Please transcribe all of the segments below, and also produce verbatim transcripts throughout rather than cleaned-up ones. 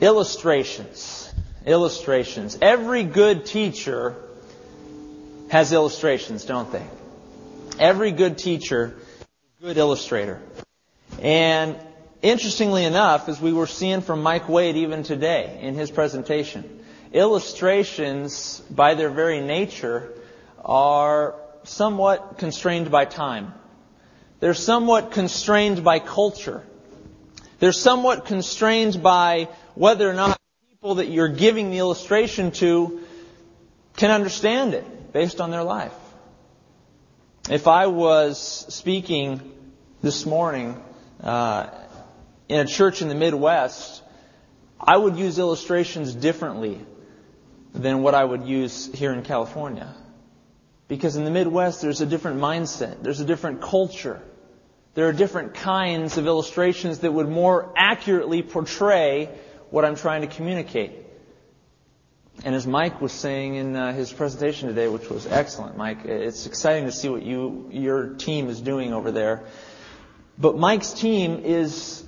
Illustrations. Illustrations. Every good teacher has illustrations, don't they? Every good teacher is a good illustrator. And interestingly enough, as we were seeing from Mike Wade even today in his presentation, illustrations, by their very nature, are somewhat constrained by time. They're somewhat constrained by culture. They're somewhat constrained by whether or not people that you're giving the illustration to can understand it based on their life. If I was speaking this morning uh, in a church in the Midwest, I would use illustrations differently than what I would use here in California. Because in the Midwest, there's a different mindset. There's a different culture. There are different kinds of illustrations that would more accurately portray what I'm trying to communicate. And as Mike was saying in uh, his presentation today, which was excellent, Mike, it's exciting to see what you your team is doing over there. But Mike's team is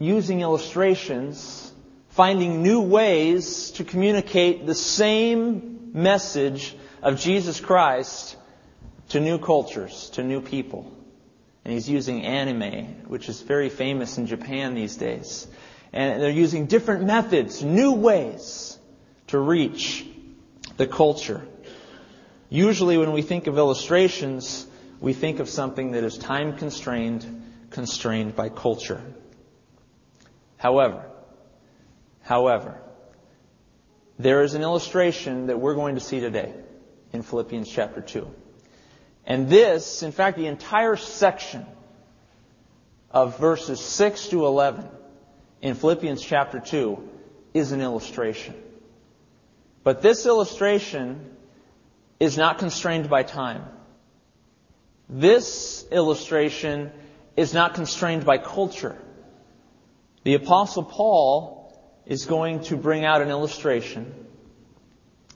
using illustrations, finding new ways to communicate the same message of Jesus Christ to new cultures, to new people. And he's using anime, which is very famous in Japan these days. And they're using different methods, new ways to reach the culture. Usually when we think of illustrations, we think of something that is time-constrained, constrained by culture. However, however, there is an illustration that we're going to see today in Philippians chapter two. And this, in fact, the entire section of verses six to eleven in Philippians chapter two is an illustration. But this illustration is not constrained by time. This illustration is not constrained by culture. The Apostle Paul is going to bring out an illustration,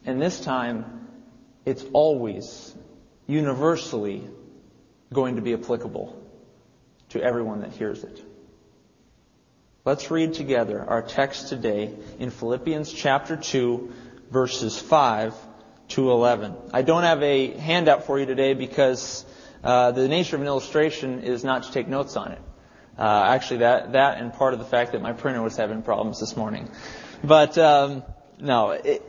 and this time it's always universally going to be applicable to everyone that hears it. Let's read together our text today in Philippians chapter two, verses five to eleven. I don't have a handout for you today because uh, the nature of an illustration is not to take notes on it. Uh, actually, that that and part of the fact that my printer was having problems this morning. But um, no, it,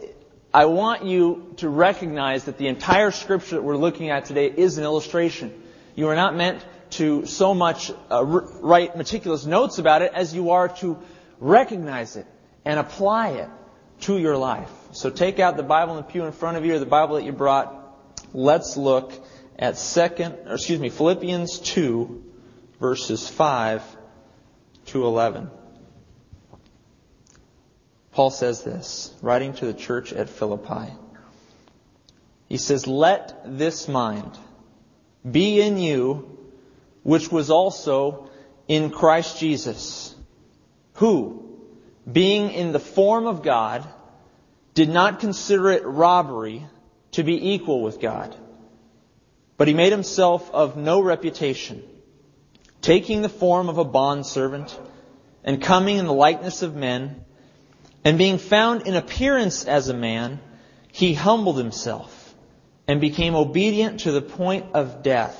I want you to recognize that the entire scripture that we're looking at today is an illustration. You are not meant to so much uh, write meticulous notes about it as you are to recognize it and apply it to your life. So take out the Bible in the pew in front of you or the Bible that you brought. Let's look at second, or excuse me, Philippians two, verses five to eleven. Paul says this, writing to the church at Philippi. He says, "Let this mind be in you, which was also in Christ Jesus, who, being in the form of God, did not consider it robbery to be equal with God. But he made himself of no reputation, taking the form of a bondservant and coming in the likeness of men, and being found in appearance as a man, he humbled himself and became obedient to the point of death,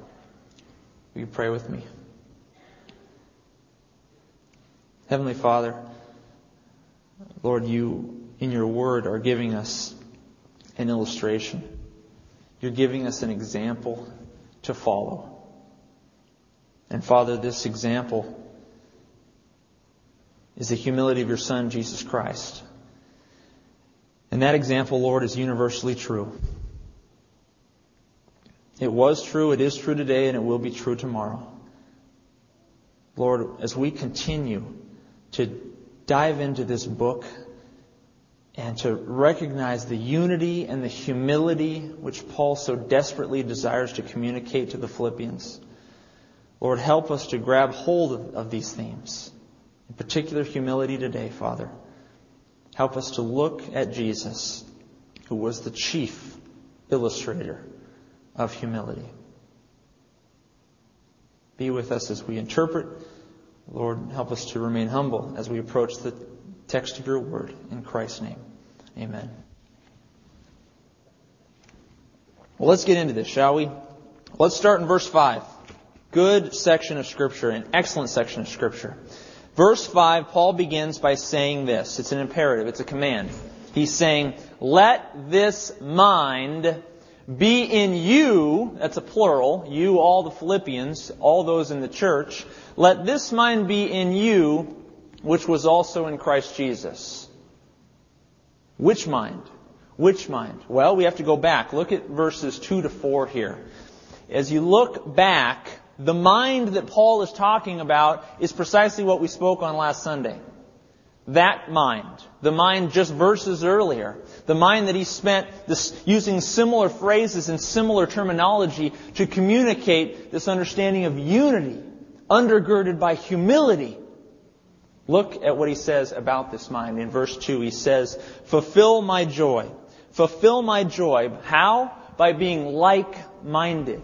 Will you pray with me? Heavenly Father, Lord, you in your word are giving us an illustration. You're giving us an example to follow. And Father, this example is the humility of your Son, Jesus Christ. And that example, Lord, is universally true. It was true, it is true today, and it will be true tomorrow. Lord, as we continue to dive into this book and to recognize the unity and the humility which Paul so desperately desires to communicate to the Philippians. Lord, help us to grab hold of, of these themes, in particular humility today, Father. Help us to look at Jesus, who was the chief illustrator of humility. Be with us as we interpret. Lord, help us to remain humble as we approach the text of your word. In Christ's name, amen. Well, let's get into this, shall we? Let's start in verse five. Good section of Scripture, an excellent section of Scripture. Verse five, Paul begins by saying this. It's an imperative. It's a command. He's saying, let this mind be in you, that's a plural, you, all the Philippians, all those in the church, let this mind be in you, which was also in Christ Jesus. Which mind? Which mind? Well, we have to go back. Look at verses two to four here. As you look back, the mind that Paul is talking about is precisely what we spoke on last Sunday. That mind, the mind just verses earlier, the mind that he spent this, using similar phrases and similar terminology to communicate this understanding of unity, undergirded by humility. Look at what he says about this mind. In verse two, he says, fulfill my joy. Fulfill my joy. How? By being like-minded,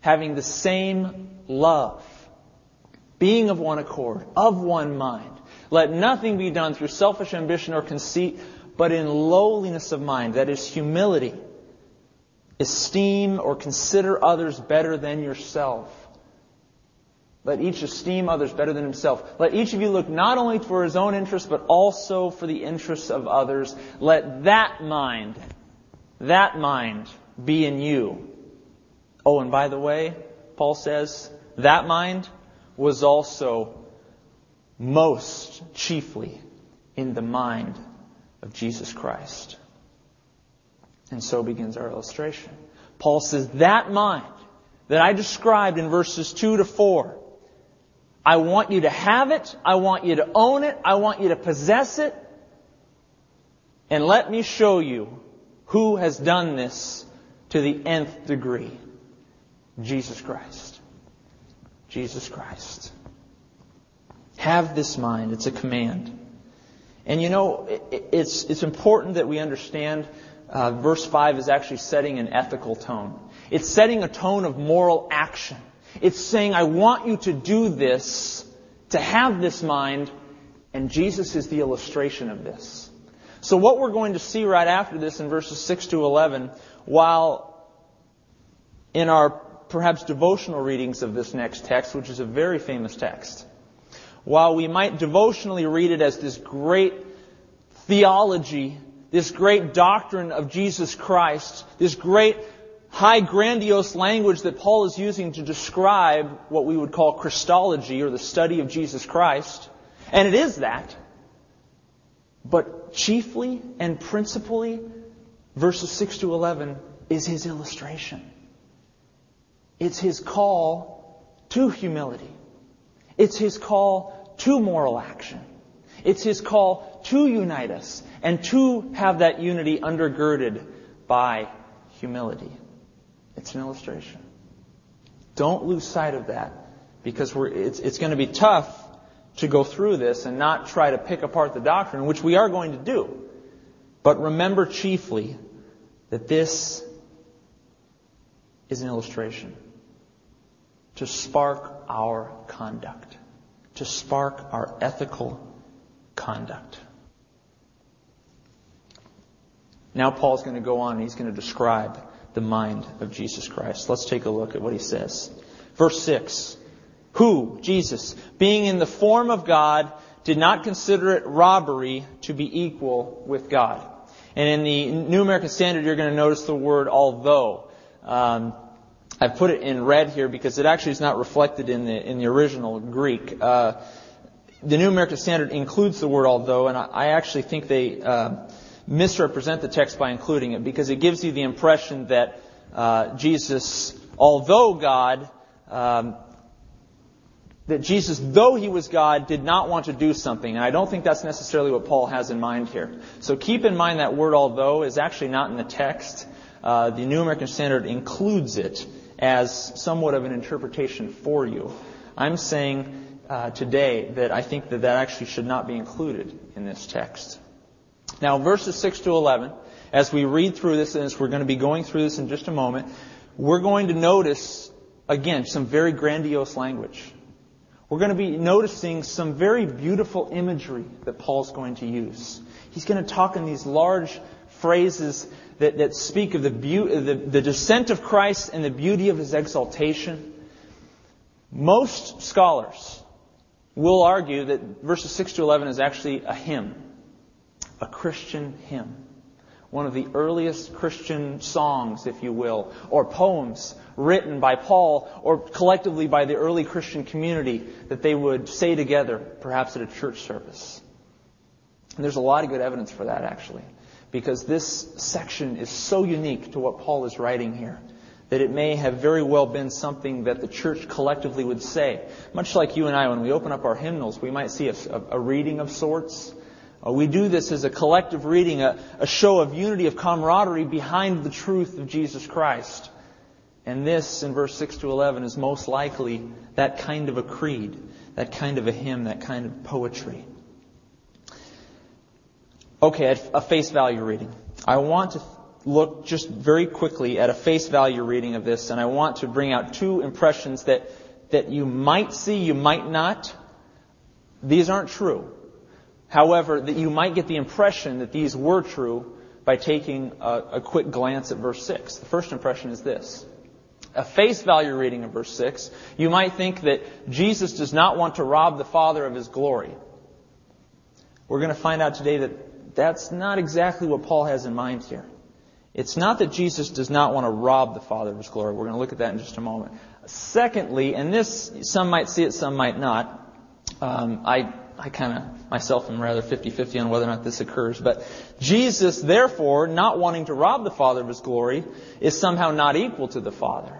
having the same love, being of one accord, of one mind. Let nothing be done through selfish ambition or conceit, but in lowliness of mind, that is humility. Esteem or consider others better than yourself. Let each esteem others better than himself. Let each of you look not only for his own interests, but also for the interests of others. Let that mind, that mind be in you. Oh, and by the way, Paul says, that mind was also most chiefly in the mind of Jesus Christ. And so begins our illustration. Paul says, that mind that I described in verses two to four, I want you to have it, I want you to own it, I want you to possess it, and let me show you who has done this to the nth degree. Jesus Christ. Jesus Christ. Have this mind. It's a command. And you know, it's it's important that we understand uh, verse five is actually setting an ethical tone. It's setting a tone of moral action. It's saying, I want you to do this, to have this mind, and Jesus is the illustration of this. So what we're going to see right after this in verses six to eleven, while in our perhaps devotional readings of this next text, which is a very famous text, while we might devotionally read it as this great theology, this great doctrine of Jesus Christ, this great high grandiose language that Paul is using to describe what we would call Christology or the study of Jesus Christ, and it is that, but chiefly and principally, verses six to eleven is his illustration. It's his call to humility. It's his call to moral action. It's his call to unite us and to have that unity undergirded by humility. It's an illustration. Don't lose sight of that, because we're, it's, it's going to be tough to go through this and not try to pick apart the doctrine, which we are going to do. But remember chiefly that this is an illustration to spark our conduct, to spark our ethical conduct. Now Paul's going to go on and he's going to describe the mind of Jesus Christ. Let's take a look at what he says. Verse six, who, Jesus, being in the form of God, did not consider it robbery to be equal with God. And in the New American Standard, you're going to notice the word although. Um, I've put it in red here because it actually is not reflected in the in the original Greek. Uh, the New American Standard includes the word although, and I, I actually think they uh, misrepresent the text by including it, because it gives you the impression that uh, Jesus, although God, um, that Jesus, though he was God, did not want to do something. And I don't think that's necessarily what Paul has in mind here. So keep in mind that word although is actually not in the text. Uh, the New American Standard includes it as somewhat of an interpretation for you. I'm saying uh, today that I think that that actually should not be included in this text. Now, verses six to eleven, as we read through this, and as we're going to be going through this in just a moment, we're going to notice, again, some very grandiose language. We're going to be noticing some very beautiful imagery that Paul's going to use. He's going to talk in these large phrases that, that speak of the, be- the, the descent of Christ and the beauty of His exaltation. Most scholars will argue that verses six to eleven is actually a hymn, a Christian hymn. One of the earliest Christian songs, if you will, or poems written by Paul or collectively by the early Christian community that they would say together, perhaps at a church service. And there's a lot of good evidence for that, actually, because this section is so unique to what Paul is writing here that it may have very well been something that the church collectively would say. Much like you and I, when we open up our hymnals, we might see a, a reading of sorts. We do this as a collective reading, a, a show of unity, of camaraderie behind the truth of Jesus Christ. And this, in verse six to eleven, is most likely that kind of a creed, that kind of a hymn, that kind of poetry. Okay, at a face value reading. I want to look just very quickly at a face value reading of this, and I want to bring out two impressions that, that you might see, you might not. These aren't true. However, that you might get the impression that these were true by taking a, a quick glance at verse six. The first impression is this. A face value reading of verse six, you might think that Jesus does not want to rob the Father of His glory. We're going to find out today that that's not exactly what Paul has in mind here. It's not that Jesus does not want to rob the Father of His glory. We're going to look at that in just a moment. Secondly, and this, some might see it, some might not. Um, I... I kind of myself am rather fifty-fifty on whether or not this occurs. But Jesus, therefore, not wanting to rob the Father of His glory, is somehow not equal to the Father.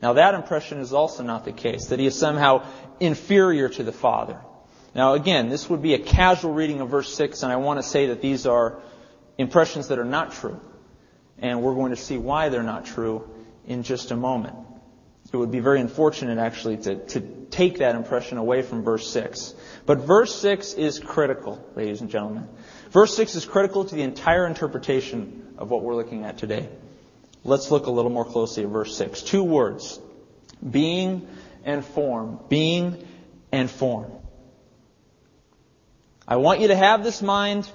Now, that impression is also not the case, that He is somehow inferior to the Father. Now, again, this would be a casual reading of verse six, and I want to say that these are impressions that are not true. And we're going to see why they're not true in just a moment. It would be very unfortunate, actually, to, to take that impression away from verse six. But verse six is critical, ladies and gentlemen. Verse six is critical to the entire interpretation of what we're looking at today. Let's look a little more closely at verse six. Two words, being and form. Being and form. I want you to have this mind.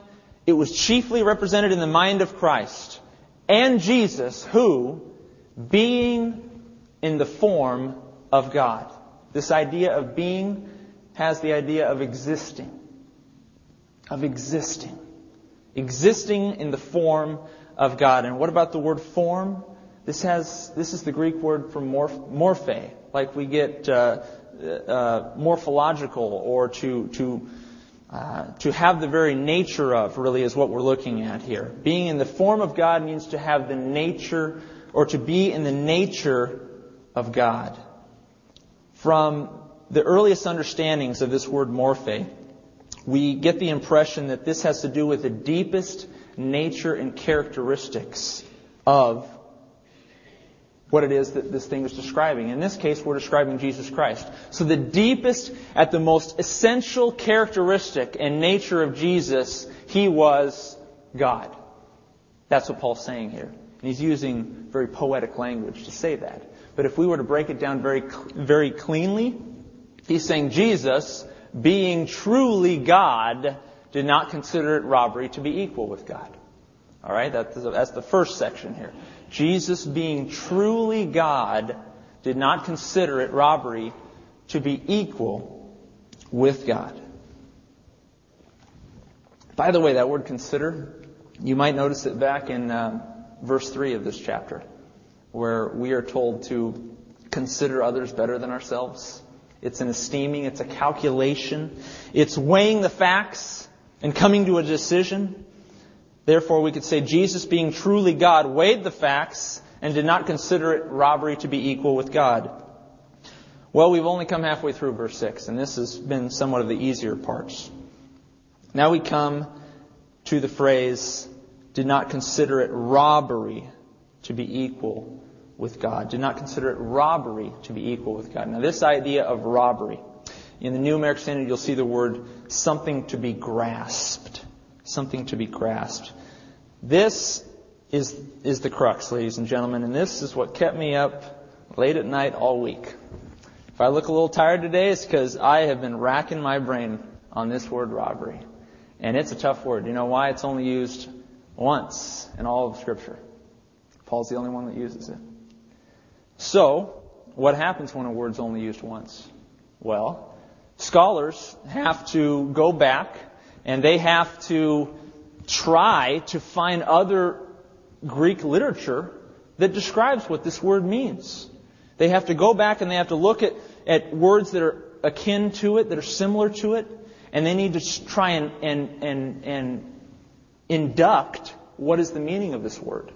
It was chiefly represented in the mind of Christ and Jesus, who, being in the form of God. This idea of being has the idea of existing. Of existing. Existing in the form of God. And what about the word form? This has this is the Greek word for morph, morphe. Like we get uh, uh, morphological, or to, to, uh, to have the very nature of, really, is what we're looking at here. Being in the form of God means to have the nature, or to be in the nature of God. From the earliest understandings of this word morphe, we get the impression that this has to do with the deepest nature and characteristics of what it is that this thing is describing. In this case, we're describing Jesus Christ. So the deepest, at the most essential characteristic and nature of Jesus, He was God. That's what Paul's saying here. And he's using very poetic language to say that. But if we were to break it down very, very cleanly, he's saying Jesus, being truly God, did not consider it robbery to be equal with God. All right, that's the first section here. Jesus, being truly God, did not consider it robbery to be equal with God. By the way, that word "consider," you might notice it back in um, verse three of this chapter, where we are told to consider others better than ourselves. It's an esteeming, it's a calculation, it's weighing the facts and coming to a decision. Therefore, we could say Jesus, being truly God, weighed the facts and did not consider it robbery to be equal with God. Well, we've only come halfway through verse six, and this has been somewhat of the easier parts. Now we come to the phrase, did not consider it robbery to be equal with God. Did not consider it robbery to be equal with God. Now this idea of robbery, in the New American Standard you'll see the word something to be grasped. Something to be grasped. This is, is the crux, ladies and gentlemen, and this is what kept me up late at night all week. If I look a little tired today, it's because I have been racking my brain on this word robbery. And it's a tough word. You know why? It's only used once in all of Scripture. Paul's the only one that uses it. So, what happens when a word's only used once? Well, scholars have to go back and they have to try to find other Greek literature that describes what this word means. They have to go back and they have to look at, at words that are akin to it, that are similar to it, and they need to try and, and, and, and induct what is the meaning of this word.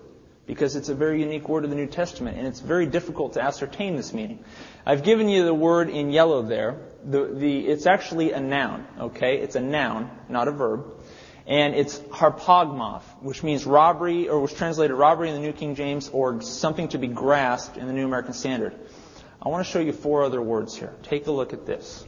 Because it's a very unique word of the New Testament, and it's very difficult to ascertain this meaning. I've given you the word in yellow there. The, the, it's actually a noun, okay? It's a noun, not a verb. And it's harpagmos, which means robbery, or was translated robbery in the New King James, or something to be grasped in the New American Standard. I want to show you four other words here. Take a look at this.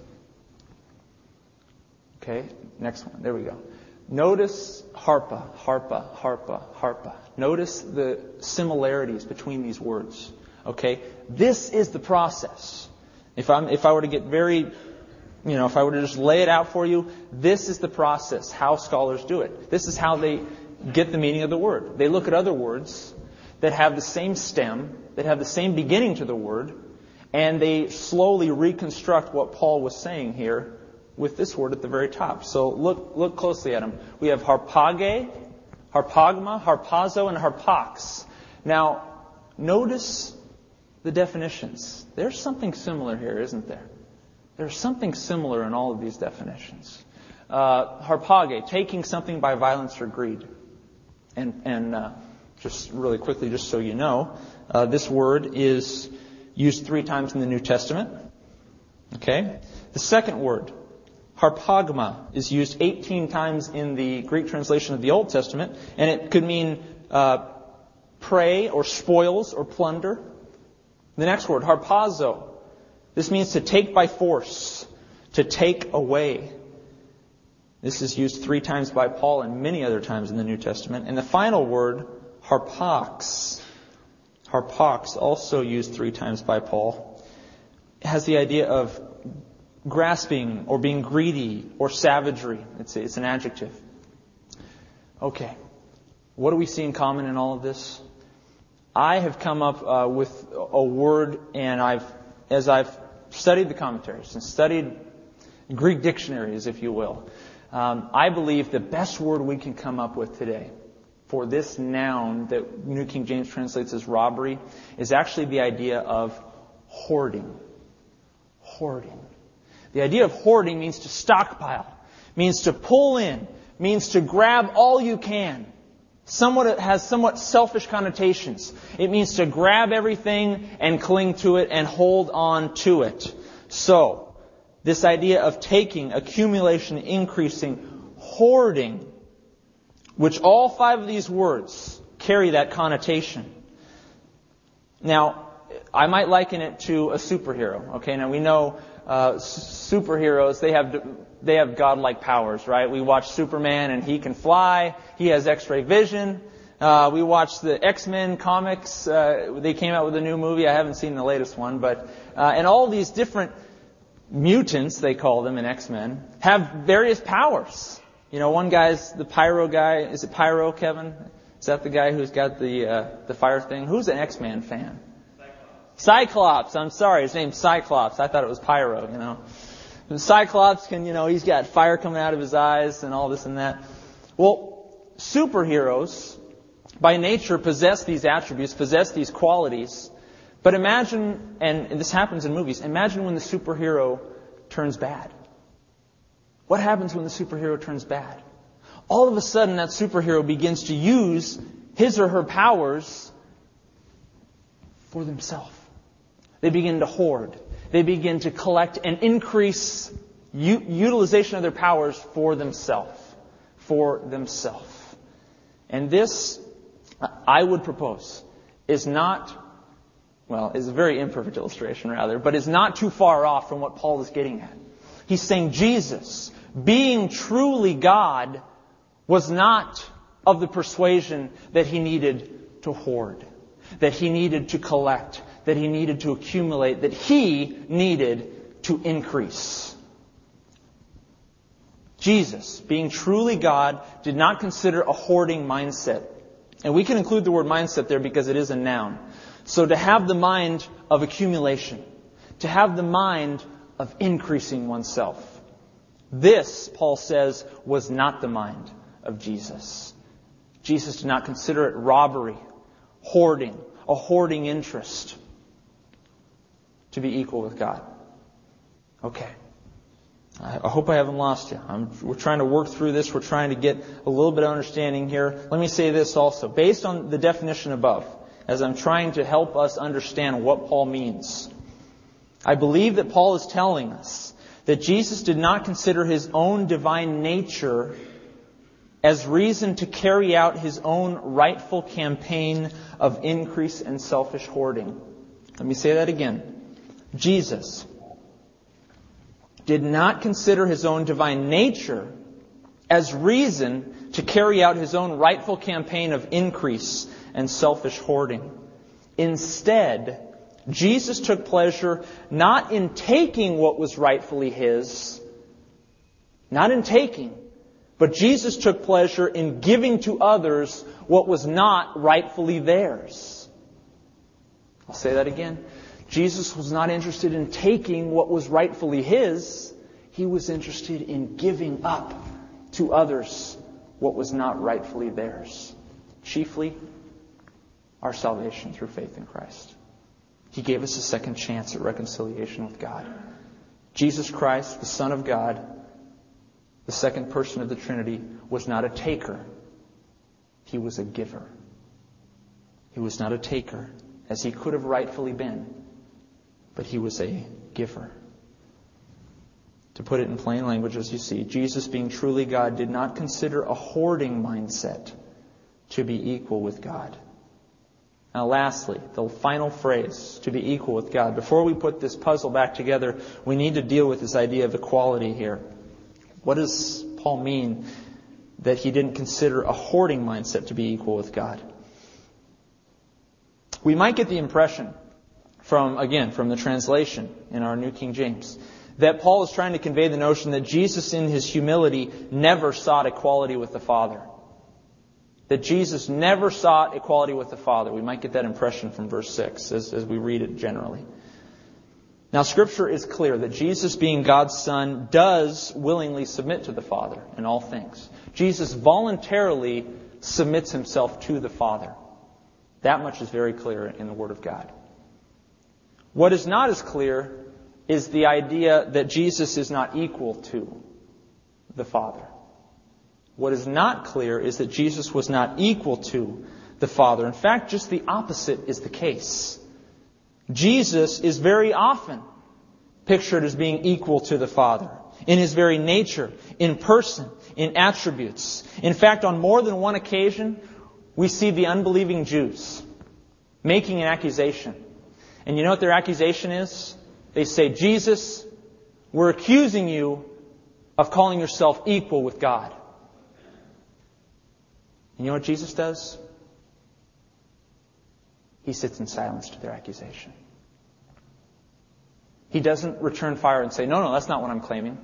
Okay, next one. There we go. Notice harpa, harpa, harpa, harpa. Notice the similarities between these words. Okay, this is the process. If I'm, if I were to get very... You know, if I were to just lay it out for you, this is the process, how scholars do it. This is how they get the meaning of the word. They look at other words that have the same stem, that have the same beginning to the word, and they slowly reconstruct what Paul was saying here with this word at the very top. So look look closely at them. We have harpage, harpagma, harpazo, and harpax. Now, notice the definitions. There's something similar here, isn't there? There's something similar in all of these definitions. Uh, harpage, taking something by violence or greed. And, and uh, just really quickly, just so you know, uh, this word is used three times in the New Testament. Okay? The second word, harpagma, is used eighteen times in the Greek translation of the Old Testament, and it could mean uh, prey or spoils or plunder. The next word, harpazo. This means to take by force, to take away. This is used three times by Paul and many other times in the New Testament. And the final word, harpax, harpax, also used three times by Paul, has the idea of grasping or being greedy or savagery. It's, it's an adjective. Okay, what do we see in common in all of this? I have come up uh, with a word, and I've As I've studied the commentaries and studied Greek dictionaries, if you will, um, I believe the best word we can come up with today for this noun that New King James translates as robbery is actually the idea of hoarding. Hoarding. The idea of hoarding means to stockpile, means to pull in, means to grab all you can. Somewhat, it has somewhat selfish connotations. It means to grab everything and cling to it and hold on to it. So, this idea of taking, accumulation, increasing, hoarding, which all five of these words carry that connotation. Now, I might liken it to a superhero. Okay, now we know uh, superheroes, they have... De- They have godlike powers, right? We watch Superman and he can fly. He has X-ray vision. Uh, we watch the X-Men comics. Uh, they came out with a new movie. I haven't seen the latest one, but uh, and all these different mutants, they call them in X-Men, have various powers. You know, one guy's the pyro guy. Is it Pyro, Kevin? Is that the guy who's got the uh, the fire thing? Who's an X-Men fan? Cyclops. Cyclops. I'm sorry, his name's Cyclops. I thought it was Pyro. You know. And Cyclops can, you know, he's got fire coming out of his eyes and all this and that. Well, superheroes, by nature, possess these attributes, possess these qualities. But imagine, and this happens in movies, imagine when the superhero turns bad. What happens when the superhero turns bad? All of a sudden, that superhero begins to use his or her powers for themselves. They begin to hoard. they begin to collect and increase u- utilization of their powers for themselves. For themselves. And this, I would propose, is not, well, is a very imperfect illustration rather, but is not too far off from what Paul is getting at. He's saying Jesus, being truly God, was not of the persuasion that he needed to hoard, that he needed to collect, that he needed to accumulate, that he needed to increase. Jesus, being truly God, did not consider a hoarding mindset. And we can include the word mindset there because it is a noun. So to have the mind of accumulation, to have the mind of increasing oneself. This, Paul says, was not the mind of Jesus. Jesus did not consider it robbery, hoarding, a hoarding interest to be equal with God. Okay. I hope I haven't lost you. I'm, we're trying to work through this. We're trying to get a little bit of understanding here. Let me say this also. Based on the definition above, as I'm trying to help us understand what Paul means, I believe that Paul is telling us that Jesus did not consider his own divine nature as reason to carry out his own rightful campaign of increase and selfish hoarding. Let me say that again. Jesus did not consider his own divine nature as reason to carry out his own rightful campaign of increase and selfish hoarding. Instead, Jesus took pleasure not in taking what was rightfully his, not in taking, but Jesus took pleasure in giving to others what was not rightfully theirs. I'll say that again. Jesus was not interested in taking what was rightfully his. He was interested in giving up to others what was not rightfully theirs. Chiefly, our salvation through faith in Christ. He gave us a second chance at reconciliation with God. Jesus Christ, the Son of God, the second person of the Trinity, was not a taker. He was a giver. He was not a taker, as he could have rightfully been. But he was a giver. To put it in plain language, as you see, Jesus, being truly God, did not consider a hoarding mindset to be equal with God. Now, lastly, the final phrase, to be equal with God. Before we put this puzzle back together, we need to deal with this idea of equality here. What does Paul mean that he didn't consider a hoarding mindset to be equal with God? We might get the impression From, again, from the translation in our New King James, that Paul is trying to convey the notion that Jesus in his humility never sought equality with the Father. That Jesus never sought equality with the Father. We might get that impression from verse six as, as we read it generally. Now, Scripture is clear that Jesus, being God's Son, does willingly submit to the Father in all things. Jesus voluntarily submits himself to the Father. That much is very clear in the Word of God. What is not as clear is the idea that Jesus is not equal to the Father. What is not clear is that Jesus was not equal to the Father. In fact, just the opposite is the case. Jesus is very often pictured as being equal to the Father in his very nature, in person, in attributes. In fact, on more than one occasion, we see the unbelieving Jews making an accusation. And you know what their accusation is? They say, Jesus, we're accusing you of calling yourself equal with God. And you know what Jesus does? He sits in silence to their accusation. He doesn't return fire and say, no, no, that's not what I'm claiming.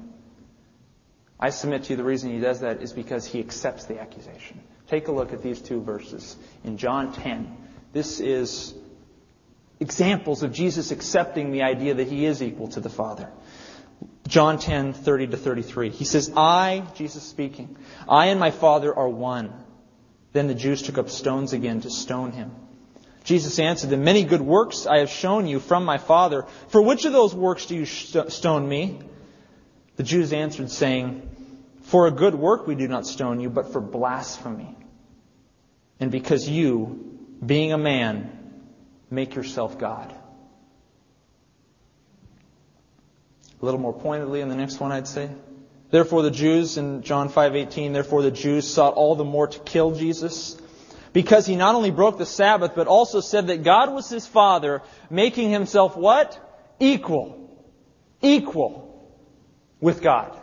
I submit to you the reason he does that is because he accepts the accusation. Take a look at these two verses in John ten. This is examples of Jesus accepting the idea that he is equal to the Father. John ten, thirty to thirty-three. He says, I, Jesus speaking, I and my Father are one. Then the Jews took up stones again to stone him. Jesus answered them, many good works I have shown you from my Father. For which of those works do you stone me? The Jews answered, saying, for a good work we do not stone you, but for blasphemy. And because you, being a man, make yourself God. A little more pointedly in the next one, I'd say. Therefore the Jews, in John five eighteen, therefore the Jews sought all the more to kill Jesus, because he not only broke the Sabbath, but also said that God was his Father, making himself what? Equal. Equal with God.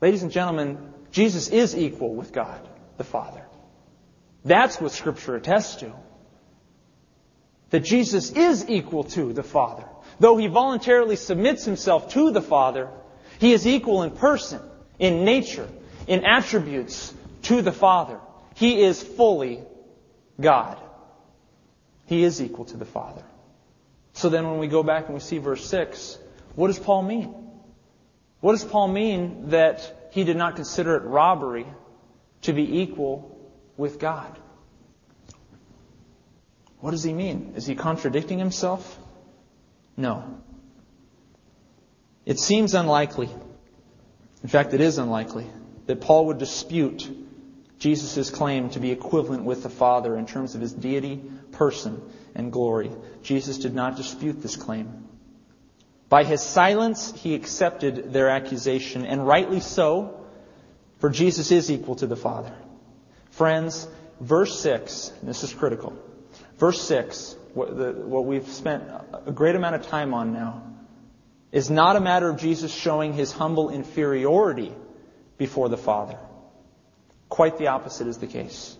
Ladies and gentlemen, Jesus is equal with God, the Father. That's what Scripture attests to. That Jesus is equal to the Father. Though he voluntarily submits himself to the Father, he is equal in person, in nature, in attributes to the Father. He is fully God. He is equal to the Father. So then when we go back and we see verse six, what does Paul mean? What does Paul mean that he did not consider it robbery to be equal with God? What does he mean? Is he contradicting himself? No. It seems unlikely. In fact, it is unlikely that Paul would dispute Jesus' claim to be equivalent with the Father in terms of his deity, person, and glory. Jesus did not dispute this claim. By his silence, he accepted their accusation, and rightly so, for Jesus is equal to the Father. Friends, verse six, and this is critical, verse six, what, the, what we've spent a great amount of time on now, is not a matter of Jesus showing his humble inferiority before the Father. Quite the opposite is the case.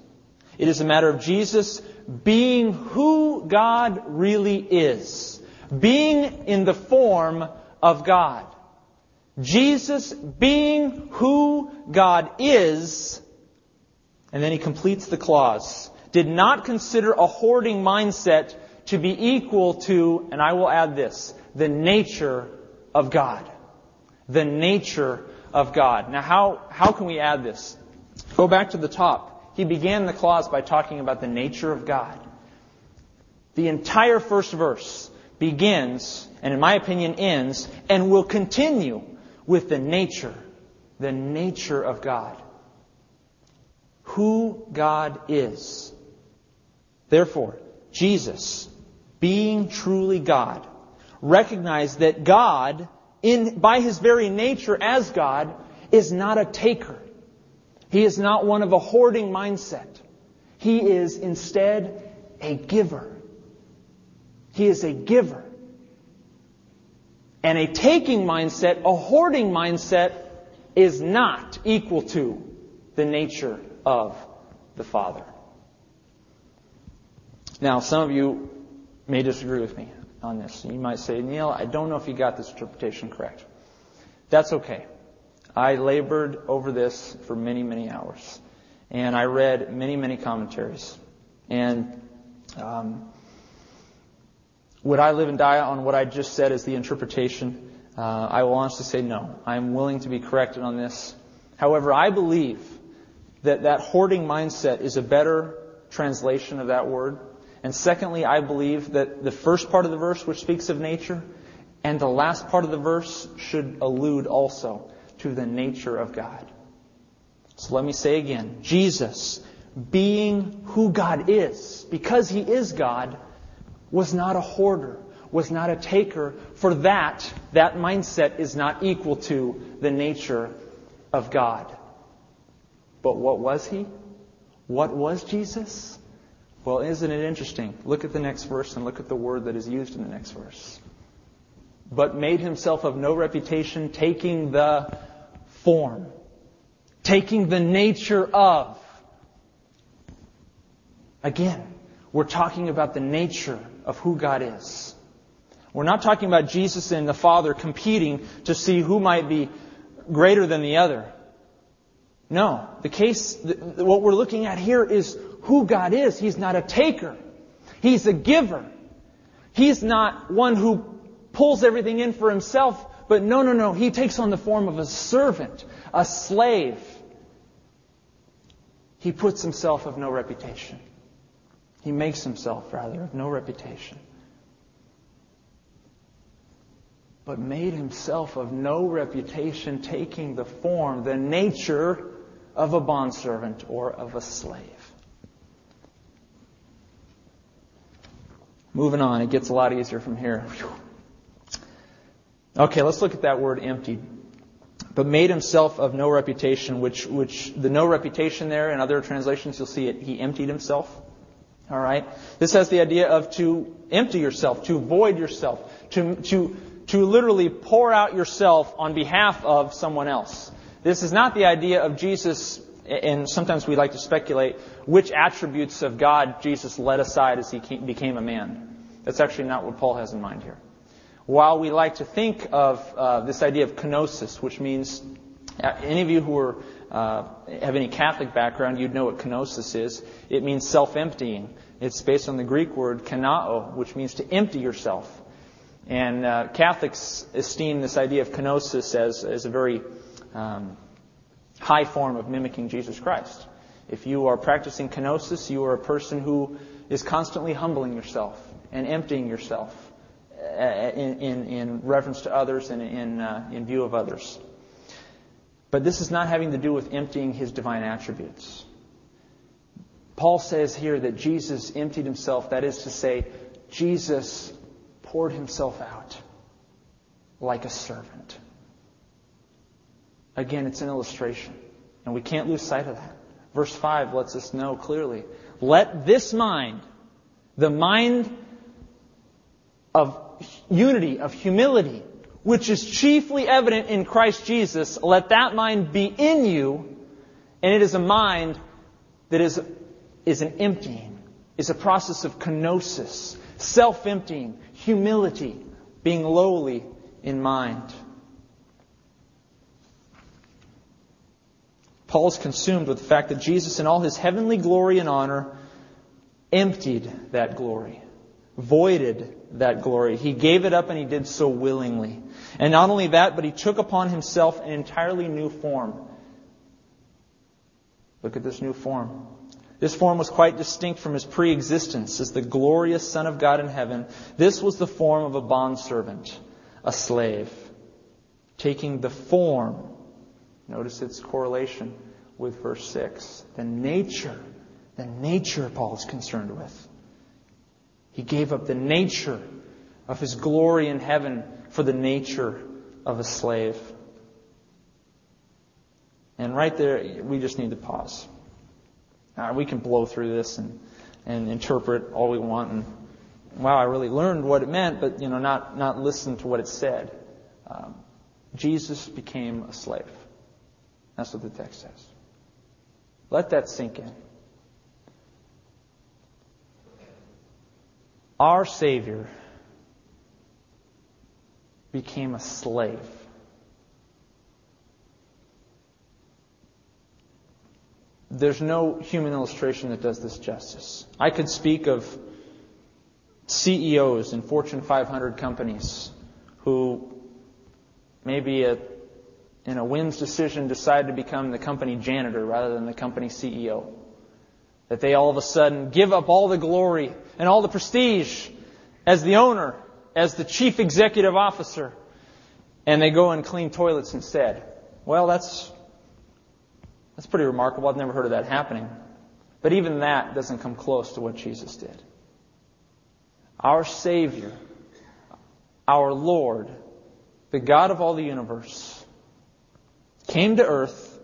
It is a matter of Jesus being who God really is. Being in the form of God. Jesus being who God is. And then he completes the clause. Did not consider a hoarding mindset to be equal to, and I will add this, the nature of God. The nature of God. Now how, how can we add this? Go back to the top. He began the clause by talking about the nature of God. The entire first verse begins, and in my opinion ends, and will continue with the nature, the nature of God. Who God is. Therefore, Jesus, being truly God, recognized that God, in by his very nature as God, is not a taker. He is not one of a hoarding mindset. He is instead a giver. He is a giver. And a taking mindset, a hoarding mindset, is not equal to the nature of the Father. Now, some of you may disagree with me on this. You might say, Neil, I don't know if you got this interpretation correct. That's okay. I labored over this for many, many hours. And I read many, many commentaries. And um, would I live and die on what I just said as the interpretation? Uh, I will honestly say no. I'm willing to be corrected on this. However, I believe that that hoarding mindset is a better translation of that word. And secondly, I believe that the first part of the verse, which speaks of nature, and the last part of the verse should allude also to the nature of God. So let me say again, Jesus, being who God is, because he is God, was not a hoarder, was not a taker. For that, that mindset is not equal to the nature of God. But what was he? What was Jesus? Well, isn't it interesting? Look at the next verse and look at the word that is used in the next verse. But made himself of no reputation, taking the form, taking the nature of. Again, we're talking about the nature of who God is. We're not talking about Jesus and the Father competing to see who might be greater than the other. No, the case, what we're looking at here is who God is. He's not a taker. He's a giver. He's not one who pulls everything in for himself, but no, no, no. He takes on the form of a servant, a slave. He puts himself of no reputation. He makes himself, rather, of no reputation. But made himself of no reputation, taking the form, the nature of a bondservant or of a slave. Moving on, it gets a lot easier from here. Okay, let's look at that word emptied. But made himself of no reputation, which which the no reputation there, in other translations you'll see it, he emptied himself. All right? This has the idea of to empty yourself, to void yourself, to to to literally pour out yourself on behalf of someone else. This is not the idea of Jesus, and sometimes we like to speculate which attributes of God Jesus let aside as he came, became a man. That's actually not what Paul has in mind here. While we like to think of uh, this idea of kenosis, which means uh, any of you who are, uh, have any Catholic background, you'd know what kenosis is. It means self-emptying. It's based on the Greek word kenao, which means to empty yourself. And uh, Catholics esteem this idea of kenosis as, as a very um, high form of mimicking Jesus Christ. If you are practicing kenosis, you are a person who is constantly humbling yourself and emptying yourself in, in, in reference to others and in, uh, in view of others. But this is not having to do with emptying his divine attributes. Paul says here that Jesus emptied himself, that is to say, Jesus poured himself out like a servant. Again, it's an illustration, and we can't lose sight of that. Verse five lets us know clearly. Let this mind, the mind of unity, of humility, which is chiefly evident in Christ Jesus, let that mind be in you, and it is a mind that is, is an emptying, is a process of kenosis, self-emptying, humility, being lowly in mind. Paul is consumed with the fact that Jesus, in all his heavenly glory and honor, emptied that glory, voided that glory. He gave it up, and he did so willingly. And not only that, but he took upon himself an entirely new form. Look at this new form. This form was quite distinct from his pre-existence as the glorious Son of God in heaven. This was the form of a bondservant, a slave, taking the form. Notice its correlation with verse six. The nature, the nature Paul is concerned with. He gave up the nature of his glory in heaven for the nature of a slave. And right there, we just need to pause. Now, we can blow through this and, and interpret all we want. And wow, I really learned what it meant, but you know, not, not listen to what it said. Um, Jesus became a slave. That's what the text says. Let that sink in. Our Savior became a slave. There's no human illustration that does this justice. I could speak of C E Os in Fortune five hundred companies who maybe a, in a whim's decision decide to become the company janitor rather than the company C E O. That they all of a sudden give up all the glory and all the prestige as the owner, as the chief executive officer, and they go and clean toilets instead. Well, that's that's pretty remarkable. I've never heard of that happening. But even that doesn't come close to what Jesus did. Our Savior, our Lord, the God of all the universe, came to earth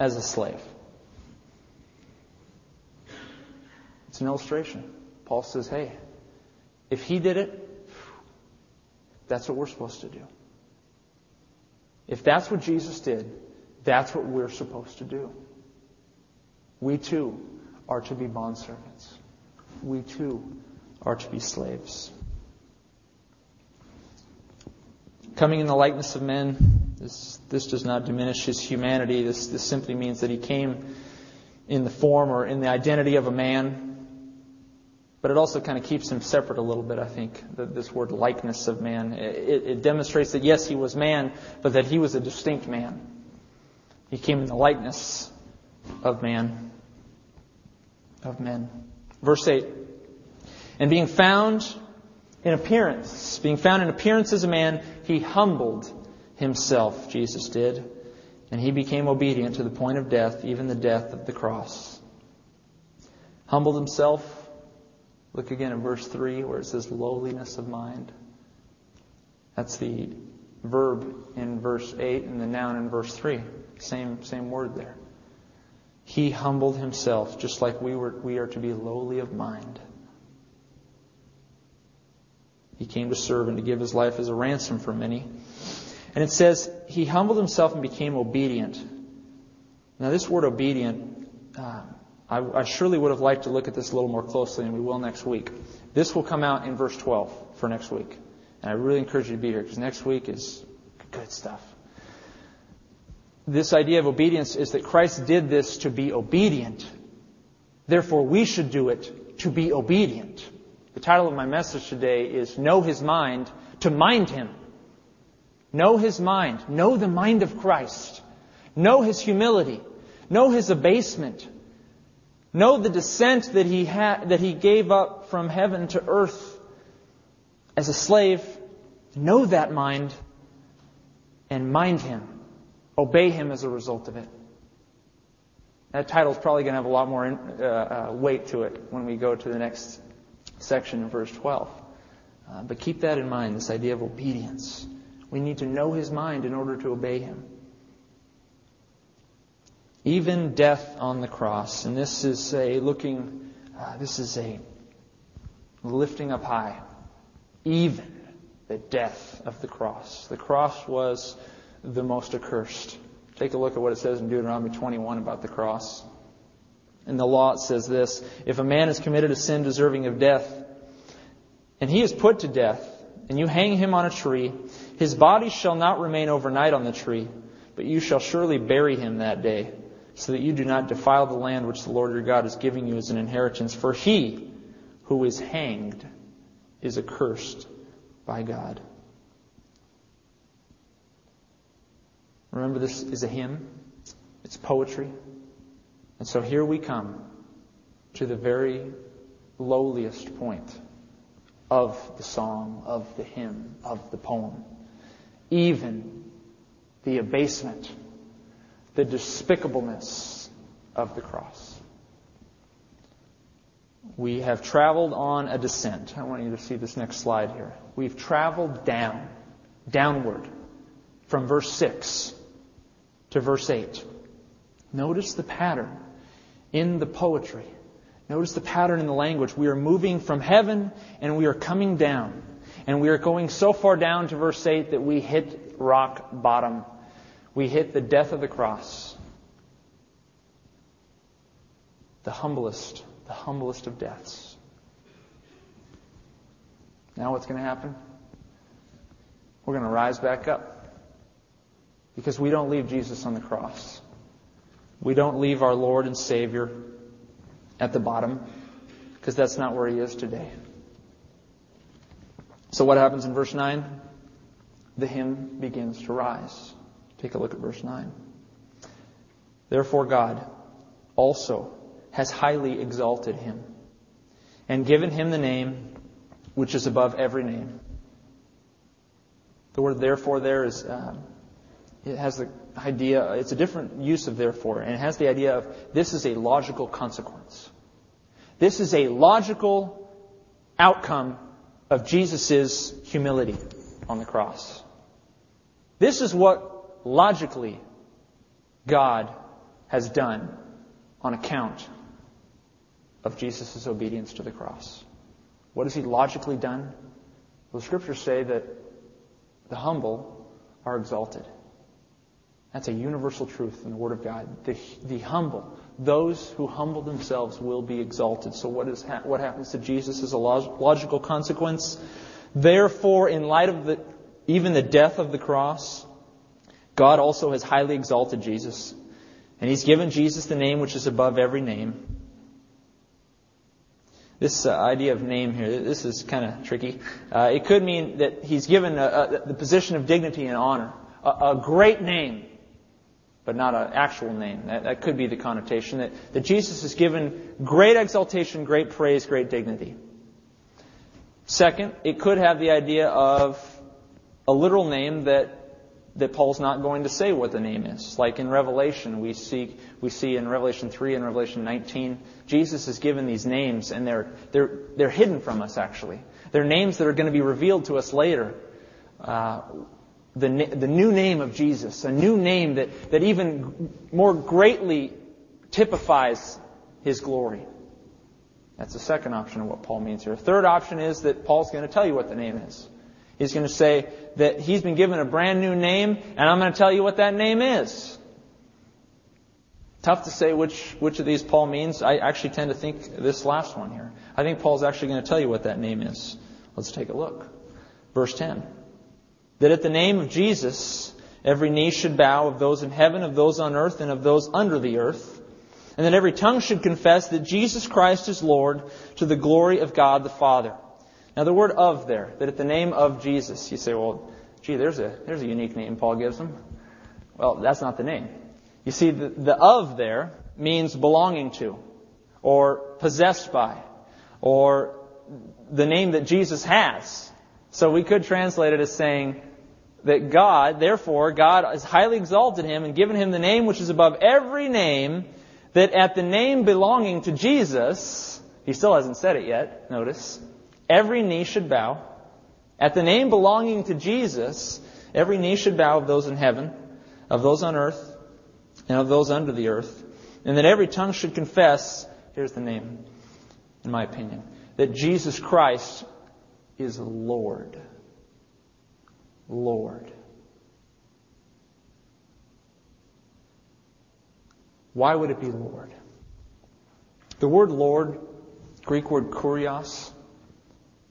as a slave. It's an illustration. Paul says, hey, if he did it, that's what we're supposed to do. If that's what Jesus did, that's what we're supposed to do. We too are to be bondservants. We too are to be slaves. Coming in the likeness of men, this, this does not diminish his humanity. This, this simply means that he came in the form or in the identity of a man. But it also kind of keeps him separate a little bit, I think, this word likeness of man. It, it demonstrates that, yes, he was man, but that he was a distinct man. He came in the likeness of man, of men. Verse eight, and being found in appearance, being found in appearance as a man, he humbled himself, Jesus did, and he became obedient to the point of death, even the death of the cross. Humbled himself. Look again in verse three where it says lowliness of mind. That's the verb in verse eight and the noun in verse three. Same, same word there. He humbled himself, just like we were, we are to be lowly of mind. He came to serve and to give his life as a ransom for many. And it says, he humbled himself and became obedient. Now this word obedient, uh, I, I surely would have liked to look at this a little more closely, and we will next week. This will come out in verse twelve for next week. And I really encourage you to be here, because next week is good stuff. This idea of obedience is that Christ did this to be obedient. Therefore, we should do it to be obedient. The title of my message today is Know His Mind to Mind Him. Know His mind. Know the mind of Christ. Know His humility. Know His abasement. Know the descent that He had, that He gave up from heaven to earth as a slave. Know that mind and mind Him. Obey Him as a result of it. That title is probably going to have a lot more in, uh, uh, weight to it when we go to the next section in verse twelve. Uh, but keep that in mind, this idea of obedience. We need to know His mind in order to obey Him. Even death on the cross. And this is a looking, uh, this is a lifting up high. Even the death of the cross. The cross was the most accursed. Take a look at what it says in Deuteronomy twenty-one about the cross. In the law it says this, if a man has committed a sin deserving of death, and he is put to death, and you hang him on a tree, his body shall not remain overnight on the tree, but you shall surely bury him that day, so that you do not defile the land which the Lord your God is giving you as an inheritance. For he who is hanged is accursed by God. Remember, this is a hymn. It's poetry. And so here we come to the very lowliest point of the song, of the hymn, of the poem. Even the abasement, the despicableness of the cross. We have traveled on a descent. I want you to see this next slide here. We've traveled down, downward, from verse six. To verse eight. Notice the pattern in the poetry. Notice the pattern in the language. We are moving from heaven and we are coming down. And we are going so far down to verse eight that we hit rock bottom. We hit the death of the cross. The humblest, the humblest of deaths. Now what's going to happen? We're going to rise back up. Because we don't leave Jesus on the cross. We don't leave our Lord and Savior at the bottom, because that's not where He is today. So what happens in verse nine? The hymn begins to rise. Take a look at verse nine. Therefore God also has highly exalted Him and given Him the name which is above every name. The word therefore there is... Uh, It has the idea, it's a different use of therefore, and it has the idea of this is a logical consequence. This is a logical outcome of Jesus' humility on the cross. This is what logically God has done on account of Jesus' obedience to the cross. What has He logically done? Well, the Scriptures say that the humble are exalted. That's a universal truth in the Word of God. The, the humble, those who humble themselves will be exalted. So what is ha- what happens to Jesus is a log- logical consequence. Therefore, in light of the even the death of the cross, God also has highly exalted Jesus. And He's given Jesus the name which is above every name. This uh, idea of name here, this is kind of tricky. Uh, it could mean that He's given a, a, the position of dignity and honor. A, a great name. But not an actual name. That, that could be the connotation. That, that Jesus is given great exaltation, great praise, great dignity. Second, it could have the idea of a literal name that that Paul's not going to say what the name is. Like in Revelation, we see we see in Revelation three and Revelation nineteen, Jesus is given these names, and they're they're they're hidden from us actually. They're names that are going to be revealed to us later. uh, the, na- the new name of Jesus, a new name that, that even more greatly typifies His glory. That's the second option of what Paul means here. The third option is that Paul's going to tell you what the name is. He's going to say that he's been given a brand new name, and I'm going to tell you what that name is. Tough to say which, which of these Paul means. I actually tend to think this last one here. I think Paul's actually going to tell you what that name is. Let's take a look. Verse ten. That at the name of Jesus, every knee should bow, of those in heaven, of those on earth, and of those under the earth. And that every tongue should confess that Jesus Christ is Lord, to the glory of God the Father. Now the word "of" there, that at the name of Jesus, you say, well, gee, there's a there's a unique name Paul gives him. Well, that's not the name. You see, the, the "of" there means belonging to, or possessed by, or the name that Jesus has. So we could translate it as saying that God, therefore, God has highly exalted him and given him the name which is above every name, that at the name belonging to Jesus, he still hasn't said it yet, notice, every knee should bow. At the name belonging to Jesus, every knee should bow, of those in heaven, of those on earth, and of those under the earth. And that every tongue should confess, here's the name, in my opinion, that Jesus Christ is Lord. Lord. Why would it be Lord? The word Lord, Greek word kurios,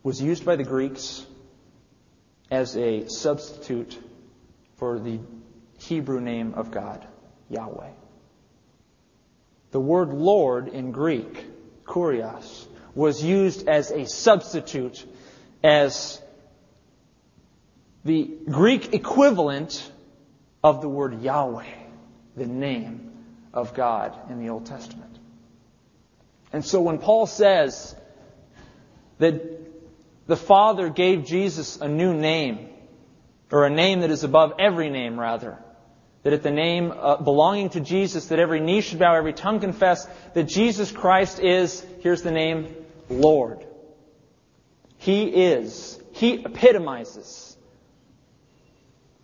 was used by the Greeks as a substitute for the Hebrew name of God, Yahweh. The word Lord in Greek, kurios, was used as a substitute, as the Greek equivalent of the word Yahweh, the name of God in the Old Testament. And so when Paul says that the Father gave Jesus a new name, or a name that is above every name, rather, that at the name uh, belonging to Jesus, that every knee should bow, every tongue confess that Jesus Christ is, here's the name, Lord. He is, He epitomizes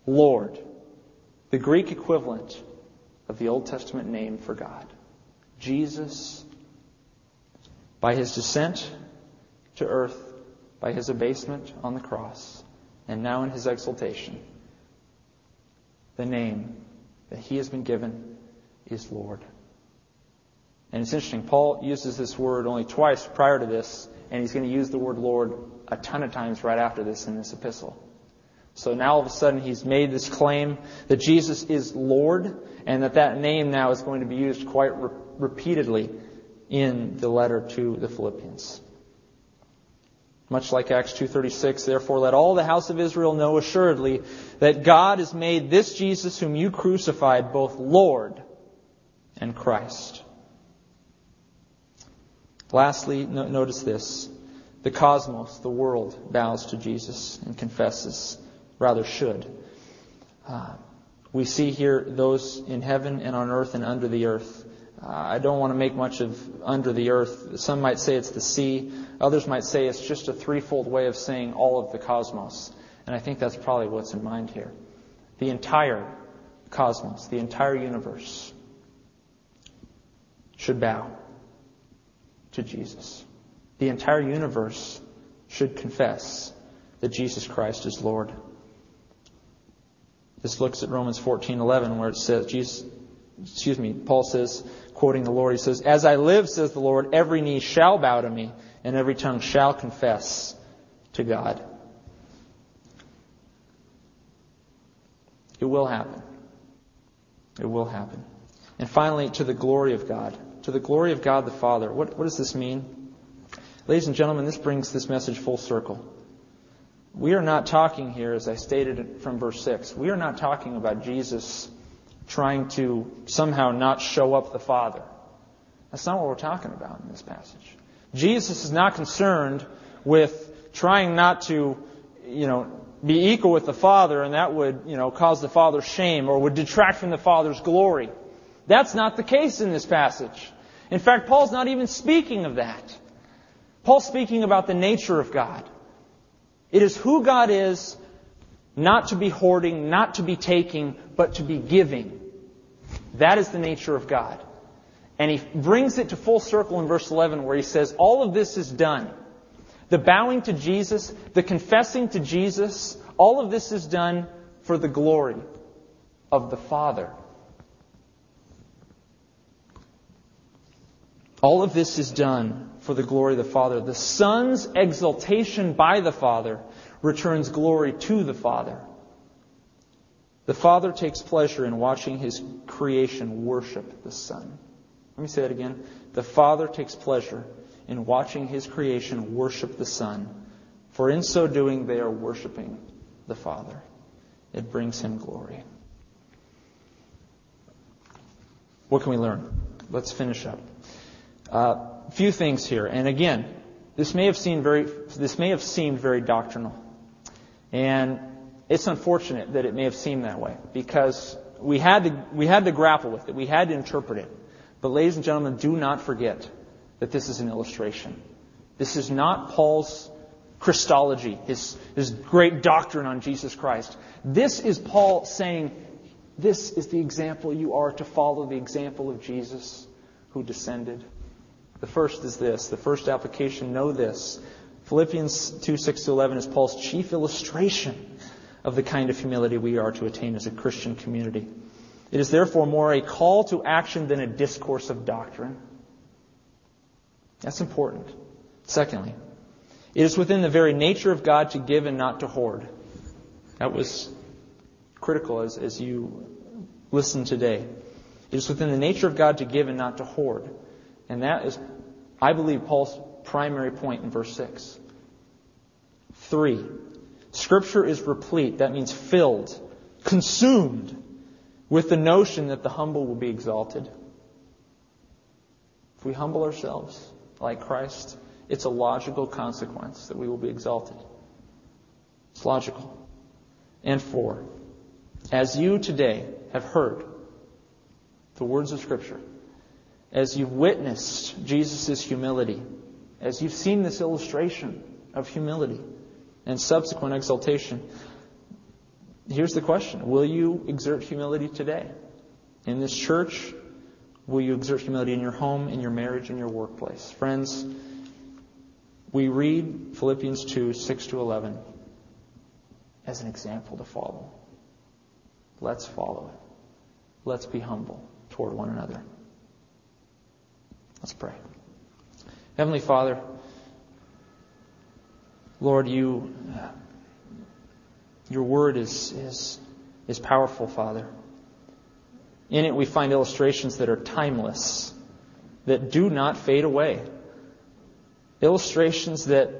Lord, the Greek equivalent of the Old Testament name for God. Jesus, by His descent to earth, by His abasement on the cross, and now in His exaltation, the name that He has been given is Lord. And it's interesting, Paul uses this word only twice prior to this, and he's going to use the word Lord a ton of times right after this in this epistle. So now all of a sudden he's made this claim that Jesus is Lord, and that that name now is going to be used quite re- repeatedly in the letter to the Philippians. Much like Acts two thirty-six, therefore let all the house of Israel know assuredly that God has made this Jesus whom you crucified both Lord and Christ. Lastly, no, notice this. The cosmos, the world, bows to Jesus and confesses, rather should. Uh, we see here those in heaven and on earth and under the earth. I don't want to make much of under the earth. Some might say it's the sea. Others might say it's just a threefold way of saying all of the cosmos. And I think that's probably what's in mind here. The entire cosmos, the entire universe, should bow to Jesus. The entire universe should confess that Jesus Christ is Lord. This looks at Romans fourteen eleven, where it says, Jesus, excuse me, Paul says, quoting the Lord, he says, as I live, says the Lord, every knee shall bow to me, and every tongue shall confess to God. It will happen. It will happen. And finally, to the glory of God. To the glory of God the Father. What, what does this mean? Ladies and gentlemen, this brings this message full circle. We are not talking here, as I stated from verse six, we are not talking about Jesus trying to somehow not show up the Father. That's not what we're talking about in this passage. Jesus is not concerned with trying not to, you know, be equal with the Father, and that would, you know, cause the Father shame or would detract from the Father's glory. That's not the case in this passage. In fact, Paul's not even speaking of that. Paul's speaking about the nature of God. It is who God is Not to be hoarding, not to be taking, but to be giving. That is the nature of God. And he brings it to full circle in verse eleven where he says, all of this is done. The bowing to Jesus, the confessing to Jesus, all of this is done for the glory of the Father. All of this is done for the glory of the Father. The Son's exaltation by the Father returns glory to the Father. The Father takes pleasure in watching His creation worship the Son. Let me say that again. The Father takes pleasure in watching His creation worship the Son, for in so doing they are worshiping the Father. It brings Him glory. What can we learn? Let's finish up. A uh, few things here. And again, this may have seemed very, this may have seemed very doctrinal. And it's unfortunate that it may have seemed that way, because we had to, we had to grapple with it. We had to interpret it. But ladies and gentlemen, do not forget that this is an illustration. This is not Paul's Christology, his, his great doctrine on Jesus Christ. This is Paul saying, this is the example you are to follow, the example of Jesus who descended. The first is this. The first application, know this. Philippians two, six to eleven is Paul's chief illustration of the kind of humility we are to attain as a Christian community. It is therefore more a call to action than a discourse of doctrine. That's important. Secondly, it is within the very nature of God to give and not to hoard. That was critical as, as you listen today. It is within the nature of God to give and not to hoard. And that is, I believe, Paul's primary point in verse six. Three, Scripture is replete. That means filled, consumed with the notion that the humble will be exalted. If we humble ourselves like Christ, it's a logical consequence that we will be exalted. It's logical. And four, as you today have heard the words of Scripture, as you've witnessed Jesus' humility, as you've seen this illustration of humility and subsequent exaltation, here's the question. Will you exert humility today? In this church, will you exert humility in your home, in your marriage, in your workplace? Friends, we read Philippians two, six to eleven as an example to follow. Let's follow it. Let's be humble toward one another. Let's pray. Heavenly Father, Lord, you, uh, your word is, is, is powerful, Father. In it we find illustrations that are timeless, that do not fade away. Illustrations that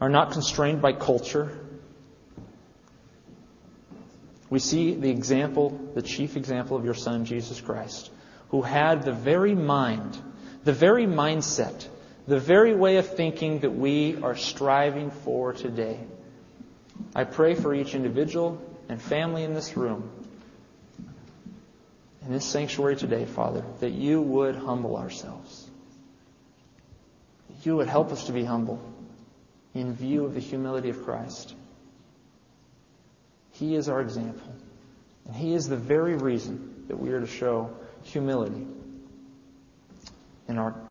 are not constrained by culture. We see the example, the chief example of your Son, Jesus Christ, who had the very mind, the very mindset, the very way of thinking that we are striving for today. I pray for each individual and family in this room, in this sanctuary today, Father, that you would humble ourselves. You would help us to be humble in view of the humility of Christ. He is our example, and He is the very reason that we are to show humility in our